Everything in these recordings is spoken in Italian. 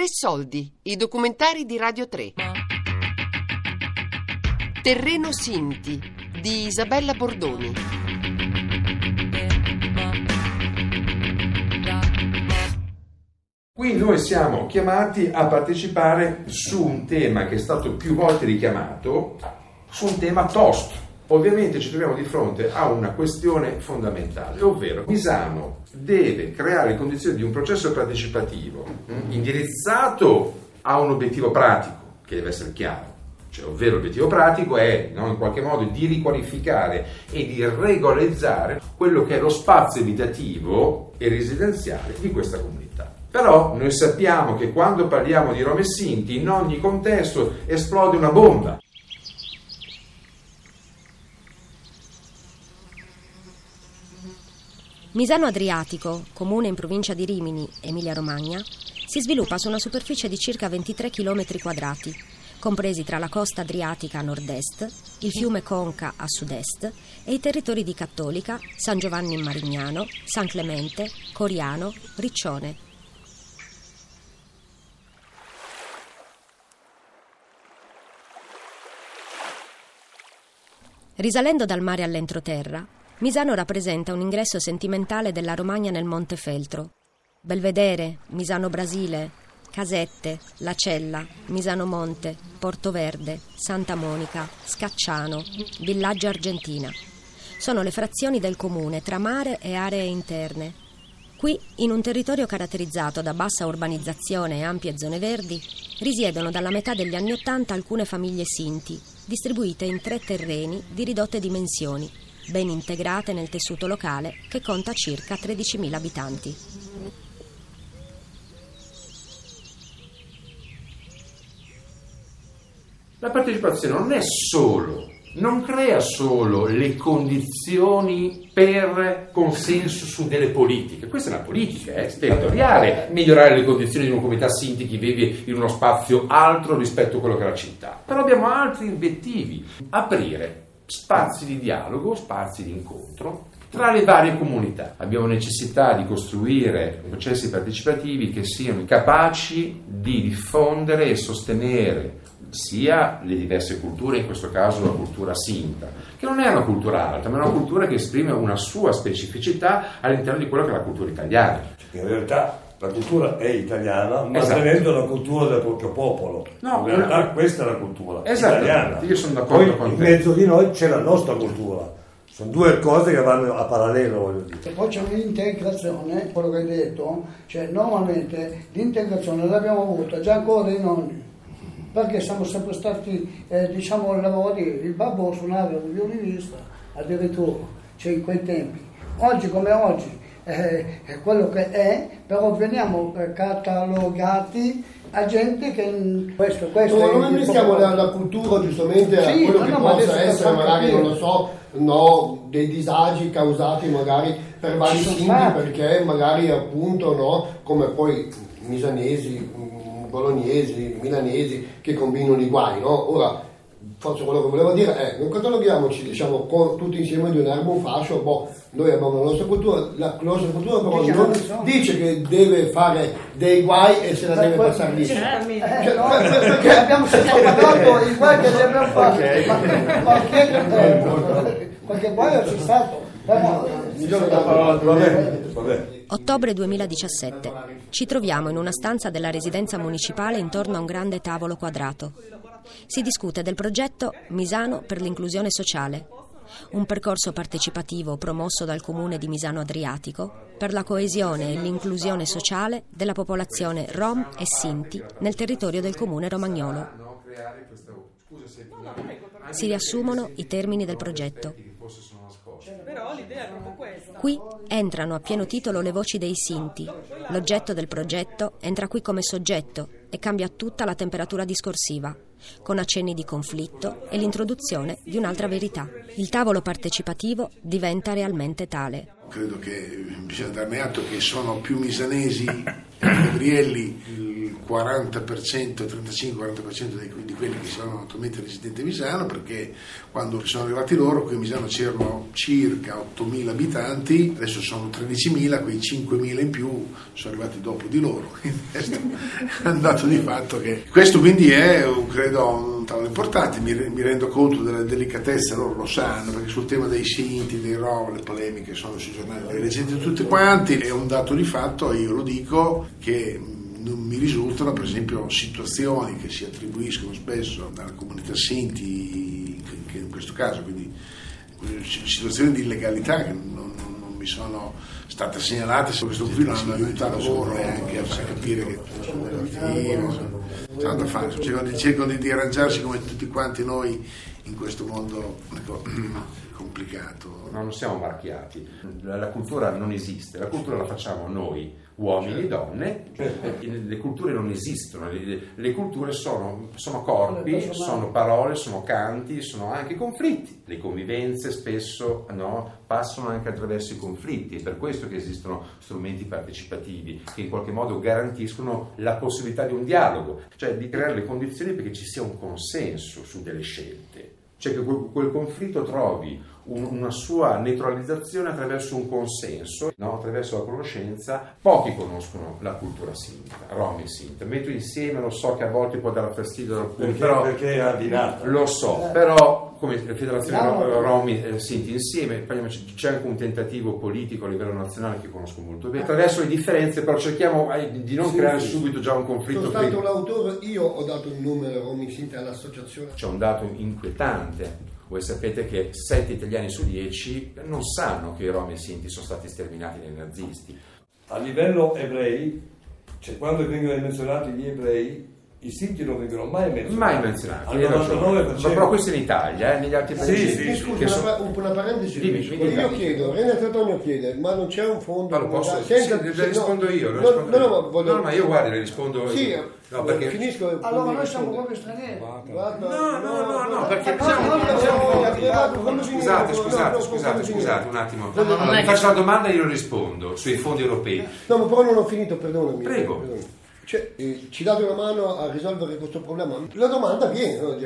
Tre Soldi, i documentari di Radio 3. Terreno Sinti, di Isabella Bordoni. Qui noi siamo chiamati a partecipare su un tema che è stato più volte richiamato, su un tema tosto. Ovviamente ci troviamo di fronte a una questione fondamentale, ovvero Misano deve creare le condizioni di un processo partecipativo indirizzato a un obiettivo pratico, che deve essere chiaro, cioè ovvero l'obiettivo pratico è in qualche modo di riqualificare e di regolarizzare quello che è lo spazio abitativo e residenziale di questa comunità. Però noi sappiamo che quando parliamo di Rom e Sinti in ogni contesto esplode una bomba. Misano Adriatico, comune in provincia di Rimini, Emilia-Romagna, si sviluppa su una superficie di circa 23 km2, compresi tra la costa adriatica a nord-est, il fiume Conca a sud-est e i territori di Cattolica, San Giovanni in Marignano, San Clemente, Coriano, Riccione. Risalendo dal mare all'entroterra, Misano rappresenta un ingresso sentimentale della Romagna nel Montefeltro. Belvedere, Misano Brasile, Casette, La Cella, Misano Monte, Porto Verde, Santa Monica, Scacciano, Villaggio Argentina. Sono le frazioni del comune tra mare e aree interne. Qui, in un territorio caratterizzato da bassa urbanizzazione e ampie zone verdi, risiedono dalla metà degli anni Ottanta alcune famiglie Sinti, distribuite in 3 terreni di ridotte dimensioni, ben integrate nel tessuto locale che conta circa 13.000 abitanti. La partecipazione non crea solo le condizioni per consenso su delle politiche. Questa è una politica territoriale, migliorare le condizioni di una comunità Sinti che vive in uno spazio altro rispetto a quello che è la città. Però abbiamo altri obiettivi, aprire spazi di dialogo, spazi di incontro tra le varie comunità. Abbiamo necessità di costruire processi partecipativi che siano capaci di diffondere e sostenere sia le diverse culture, in questo caso la cultura sinta, che non è una cultura alta, ma è una cultura che esprime una sua specificità all'interno di quella che è la cultura italiana. In realtà la cultura è italiana, mantenendo la cultura del proprio popolo. No, in realtà questa è la cultura italiana. Io sono d'accordo con te. In mezzo di noi c'è la nostra cultura. Sono 2 cose che vanno a parallelo, voglio dire. E poi c'è un'integrazione, quello che hai detto, cioè normalmente l'integrazione l'abbiamo avuta già ancora i nonni, perché siamo sempre stati, lavori, il babbo suonava un violinista, addirittura, cioè in quei tempi. Oggi come oggi, quello che è, però veniamo catalogati a gente che questo no, noi pensiamo alla cultura, giustamente, sì, a quello che possa essere magari, non lo so, dei disagi causati magari per vari Sinti, perché magari appunto come poi misanesi, bolognesi, milanesi che combinano i guai, ora forse quello che volevo dire è non cataloghiamoci, diciamo, tutti insieme di un erbo fascio. Noi abbiamo la nostra cultura, però non dice che deve fare dei guai e se la deve passare lì. Perché abbiamo fatto i guai che abbiamo fatto, qualche guai c'è stato. Ottobre 2017. Ci troviamo in una stanza della residenza municipale intorno a un grande tavolo quadrato. Si discute del progetto Misano per l'inclusione sociale, un percorso partecipativo promosso dal comune di Misano Adriatico per la coesione e l'inclusione sociale della popolazione Rom e Sinti nel territorio del comune romagnolo. Si riassumono i termini del progetto. Qui entrano a pieno titolo le voci dei Sinti. L'oggetto del progetto entra qui come soggetto e cambia tutta la temperatura discorsiva, con accenni di conflitto e l'introduzione di un'altra verità. Il tavolo partecipativo diventa realmente tale. Credo che bisogna darne atto che sono più misanesi, Gabrielli, il 35-40% di quelli che sono attualmente residenti a Misano, perché quando sono arrivati loro qui a Misano c'erano circa 8.000 abitanti, adesso sono 13.000, quei 5.000 in più sono arrivati dopo di loro, quindi è un dato di fatto che questo quindi è, credo, un tavolo importante. Mi rendo conto della delicatezza, loro lo sanno, perché sul tema dei Sinti, dei Rom, le polemiche sono sui giornali, le leggete tutti quanti, è un dato di fatto, e io lo dico, che non mi risultano, per esempio, situazioni che si attribuiscono spesso alla comunità Sinti, che in questo caso, quindi situazioni di illegalità che non mi sono state segnalate. Se questo qui hanno aiutato loro anche a capire che c'è da fare, cercano di arrangiarsi come tutti quanti noi in questo mondo complicato. No, non siamo marchiati, la cultura non esiste, la cultura la facciamo noi, uomini e donne, le culture non esistono, le culture sono corpi, sono parole, sono canti, sono anche conflitti. Le convivenze spesso passano anche attraverso i conflitti, è per questo che esistono strumenti partecipativi che in qualche modo garantiscono la possibilità di un dialogo, cioè di creare le condizioni perché ci sia un consenso su delle scelte. Cioè che quel conflitto trovi una sua neutralizzazione attraverso un consenso, attraverso la conoscenza. Pochi conoscono la cultura sinta, Rom e Sinti. Metto insieme, lo so che a volte può dare fastidio ad alcuni, però come Federazione Rom e Sinti insieme, c'è anche un tentativo politico a livello nazionale che conosco molto bene. Attraverso le differenze però cerchiamo di non creare subito già un conflitto. Sono stato l'autore, io ho dato il numero Rom e Sinti all'associazione. C'è un dato inquietante. Voi sapete che 7 italiani su 10 non sanno che i Rom e Sinti sono stati sterminati dai nazisti. A livello ebrei, quando vengono menzionati gli ebrei, i Sinti non vengono mai menzionati. Mai menzionati, ma però questo in Italia, negli altri paesi. Una parentesi. Io chiedo, Renato Antonio chiede, ma non c'è un fondo? Ma lo posso? Rispondo io. Sì. No, perché finisco. Allora noi siamo proprio stranieri. No, perché scusate un attimo. Mi faccio la domanda e io rispondo sui fondi europei. No, ma però non ho finito, perdonami. Prego. Ci date una mano a risolvere questo problema? La domanda viene,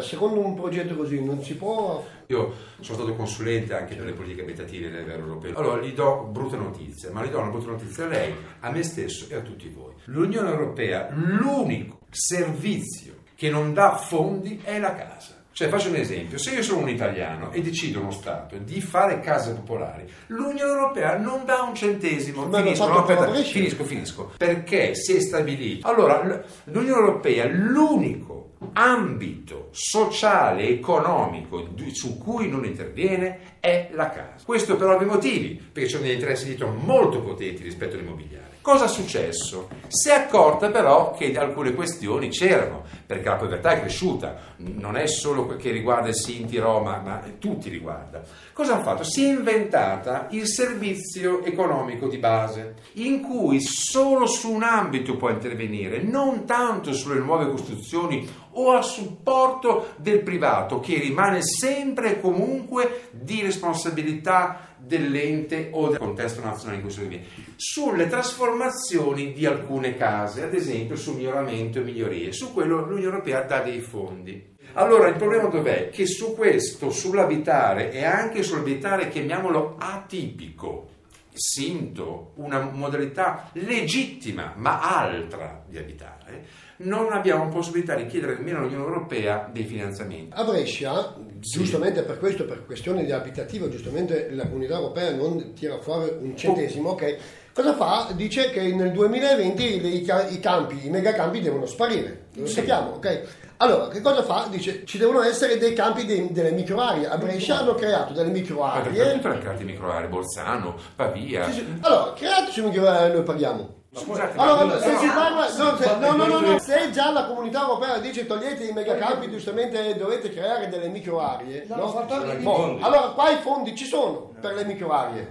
secondo un progetto così non si può... Io sono stato consulente anche per le politiche abitative a livello europeo. Allora gli do brutte notizie, ma gli do una brutta notizia a lei, a me stesso e a tutti voi. L'Unione Europea, l'unico servizio che non dà fondi è la casa. Faccio un esempio, se io sono un italiano e decido uno Stato di fare case popolari, l'Unione Europea non dà un centesimo. Finisco, perché si è stabilito. Allora, l'Unione Europea è l'unico ambito sociale e economico su cui non interviene è la casa. Questo per ovvi motivi, perché ci sono degli interessi dietro molto potenti rispetto all'immobiliare. Cosa è successo? Si è accorta però che alcune questioni c'erano, perché la povertà è cresciuta, non è solo che riguarda i Sinti, Roma, ma tutti riguarda. Cosa hanno fatto? Si è inventata il servizio economico di base, in cui solo su un ambito può intervenire, non tanto sulle nuove costruzioni o a supporto del privato, che rimane sempre e comunque di responsabilità dell'ente o del contesto nazionale in cui si vive, sulle trasformazioni di alcune case, ad esempio su miglioramento e migliorie. Su quello l'Unione Europea dà dei fondi. Allora il problema dov'è? Che su questo, sull'abitare e anche sull'abitare, chiamiamolo atipico, sinto una modalità legittima ma altra di abitare, non abbiamo possibilità di chiedere nemmeno all'Unione Europea dei finanziamenti. A Brescia, giustamente per questo, per questione di abitativo, giustamente la comunità europea non tira fuori un centesimo, ok? Cosa fa? Dice che nel 2020 i megacampi devono sparire, lo sappiamo, ok? Allora, che cosa fa? Dice ci devono essere dei campi delle microaree. A Brescia hanno creato delle microaree. Perché hanno creato microaree? Bolzano, Pavia. Sì. Allora, createci microaree, noi parliamo. Scusate, allora, se si parla, se già la comunità europea dice togliete i megacampi, giustamente dovete creare delle microaree, allora qua i fondi ci sono per le microaree.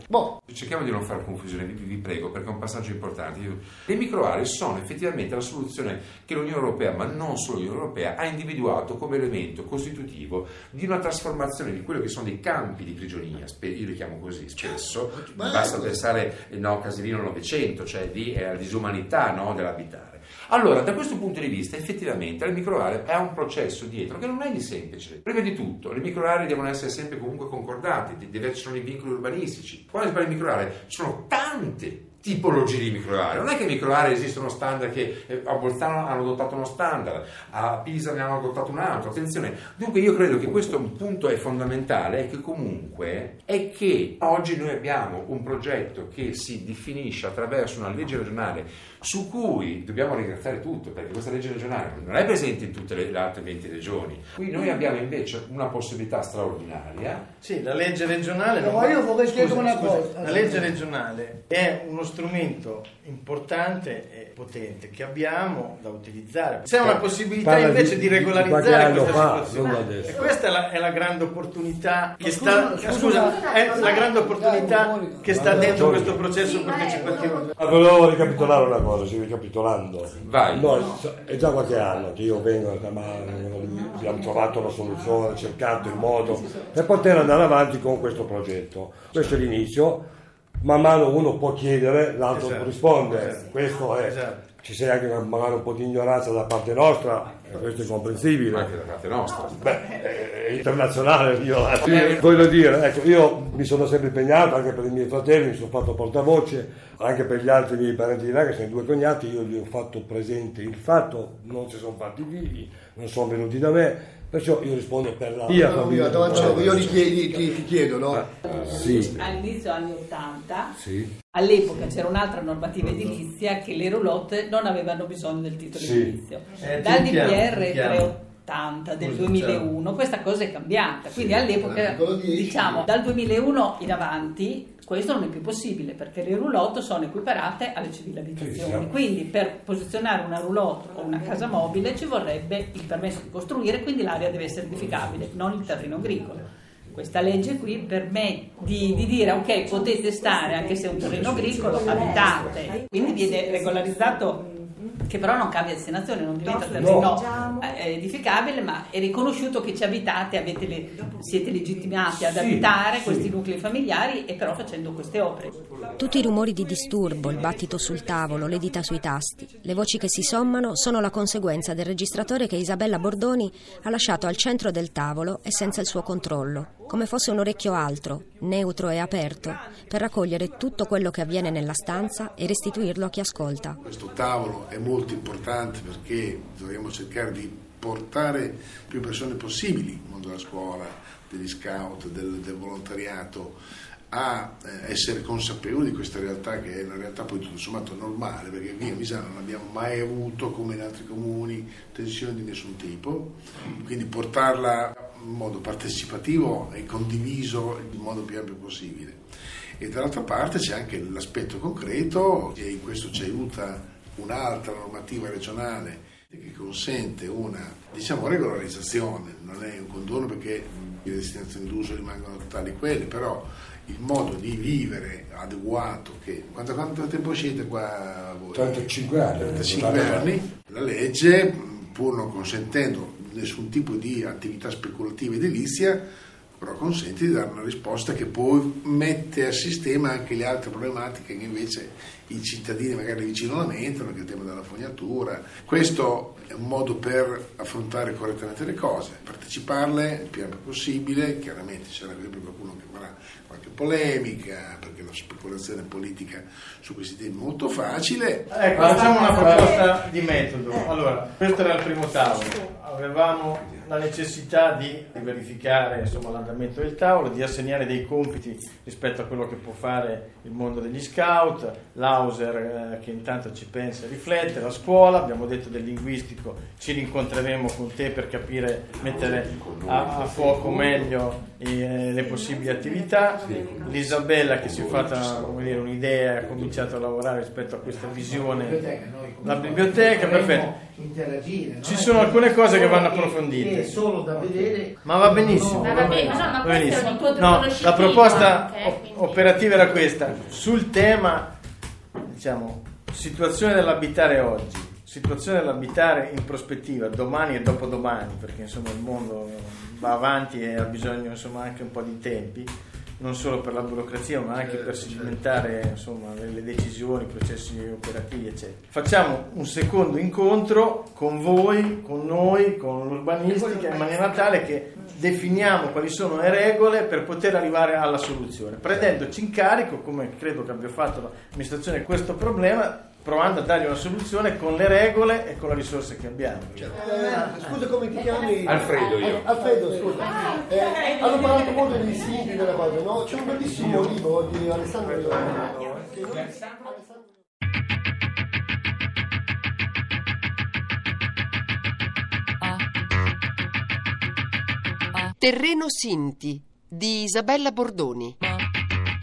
Cerchiamo di non fare confusione, vi prego, perché è un passaggio importante. Le microaree sono effettivamente la soluzione che l'Unione Europea, ma non solo l'Unione Europea, ha individuato come elemento costitutivo di una trasformazione di quello che sono dei campi di prigionia, io li chiamo così spesso, basta pensare Caserino 900, cioè lì è la disumanità dell'abitare. Allora, da questo punto di vista, effettivamente le microaree ha un processo dietro che non è di semplice. Prima di tutto, le microaree devono essere sempre comunque concordate, sono i vincoli urbanistici. Quando si parla di microaree, sono tante tipologie di microaree. Non è che microaree esistono standard che a Bolzano hanno adottato uno standard, a Pisa ne hanno adottato un altro, attenzione. Dunque io credo che questo punto è fondamentale, è che comunque è che oggi noi abbiamo un progetto che si definisce attraverso una legge regionale su cui dobbiamo ringraziare tutto, perché questa legge regionale non è presente in tutte le altre 20 regioni. Qui noi abbiamo invece una possibilità straordinaria. Sì, la legge regionale... No, io vorrei chiedere una cosa. La legge regionale è uno strumento importante e potente che abbiamo da utilizzare. C'è una possibilità invece di regolarizzare questa situazione. E questa è la grande opportunità che sta dentro questo processo partecipativo. Volevo ricapitolare una cosa, ricapitolando. Vai. No, è già qualche anno che io vengo, ma abbiamo trovato una soluzione, cercato il modo per poter andare avanti con questo progetto. Questo è l'inizio. Man mano uno può chiedere, l'altro esatto, risponde, esatto, questo è, esatto. Ci sei anche magari un po' di ignoranza da parte nostra, questo è comprensibile. Anche da parte nostra. Beh, è internazionale l'ignoranza. Voglio dire, ecco, io mi sono sempre impegnato anche per i miei fratelli, mi sono fatto portavoce, anche per gli altri miei parenti di là, che sono due cognati, io gli ho fatto presente il fatto, non si sono fatti figli, non sono venuti da me. Perciò io rispondo per la mia famiglia. Io ti chiedo, no? Sì. All'inizio anni 80, sì. All'epoca c'era un'altra normativa edilizia che le roulotte non avevano bisogno del titolo edilizio. Dal DPR 380 del 2001 questa cosa è cambiata, quindi all'epoca, diciamo, dal 2001 in avanti questo non è più possibile, perché le roulotte sono equiparate alle civili abitazioni, quindi per posizionare una roulotte o una casa mobile ci vorrebbe il permesso di costruire, quindi l'area deve essere edificabile, non il terreno agricolo. Questa legge qui permette di dire ok, potete stare anche se è un terreno agricolo, abitate, quindi viene regolarizzato, che però non cambia destinazione, non diventa terreno edificabile, ma è riconosciuto che ci abitate, siete legittimati ad abitare questi nuclei familiari, e però facendo queste opere. Tutti i rumori di disturbo, il battito sul tavolo, le dita sui tasti, le voci che si sommano sono la conseguenza del registratore che Isabella Bordoni ha lasciato al centro del tavolo e senza il suo controllo, come fosse un orecchio altro, neutro e aperto, per raccogliere tutto quello che avviene nella stanza e restituirlo a chi ascolta. Questo tavolo è molto importante perché dobbiamo cercare di portare più persone possibili nel mondo della scuola, degli scout, del volontariato, a essere consapevoli di questa realtà, che è una realtà poi tutto sommato normale, perché qui a Misano non abbiamo mai avuto, come in altri comuni, tensione di nessun tipo, quindi portarla in modo partecipativo e condiviso in modo più ampio possibile. E dall'altra parte c'è anche l'aspetto concreto, e in questo ci aiuta un'altra normativa regionale che consente una, diciamo, regolarizzazione. Non è un condono, perché le destinazioni d'uso rimangono tali quelle, però il modo di vivere adeguato, che quanto tempo siete qua voi? 35 anni. La legge, pur non consentendo nessun tipo di attività speculativa edilizia, però consente di dare una risposta che poi mette a sistema anche le altre problematiche che invece i cittadini magari vicino lamentano, che è il tema della fognatura. Questo è un modo per affrontare correttamente le cose, parteciparle il più ampio possibile. Chiaramente c'era sempre qualcuno che farà qualche polemica, perché la speculazione politica su questi temi è molto facile. Ecco, facciamo una proposta di metodo. Allora, questo era il primo tavolo. Avevamo la necessità di verificare, insomma, l'andamento del tavolo, di assegnare dei compiti rispetto a quello che può fare il mondo degli scout, l'Auser che intanto ci pensa e riflette, la scuola, abbiamo detto del linguistico, ci rincontreremo con te per capire, mettere a fuoco meglio le possibili attività, l'Isabella che si è fatta, come dire, un'idea e ha cominciato a lavorare rispetto a questa visione, la biblioteca, perfetto. Ci sono alcune cose che vanno approfondite, solo da vedere, ma va benissimo. No, la proposta operativa era questa, sul tema, diciamo, situazione dell'abitare oggi, situazione dell'abitare in prospettiva, domani e dopodomani, perché insomma il mondo va avanti e ha bisogno, insomma, anche un po' di tempi. non solo per la burocrazia, ma anche per sedimentare, insomma, le decisioni, i processi operativi, eccetera. Facciamo un secondo incontro con voi, con noi, con l'urbanistica, in maniera tale che definiamo quali sono le regole per poter arrivare alla soluzione, prendendoci in carico, come credo che abbia fatto l'amministrazione, questo problema, provando a dargli una soluzione con le regole e con le risorse che abbiamo. Scusa, come ti chiami? Alfredo, io. Alfredo, scusa. Hanno parlato molto dei siti, della cosa, no? C'è un bellissimo libro di Alessandro Giovanni. Terreno Sinti di Isabella Bordoni.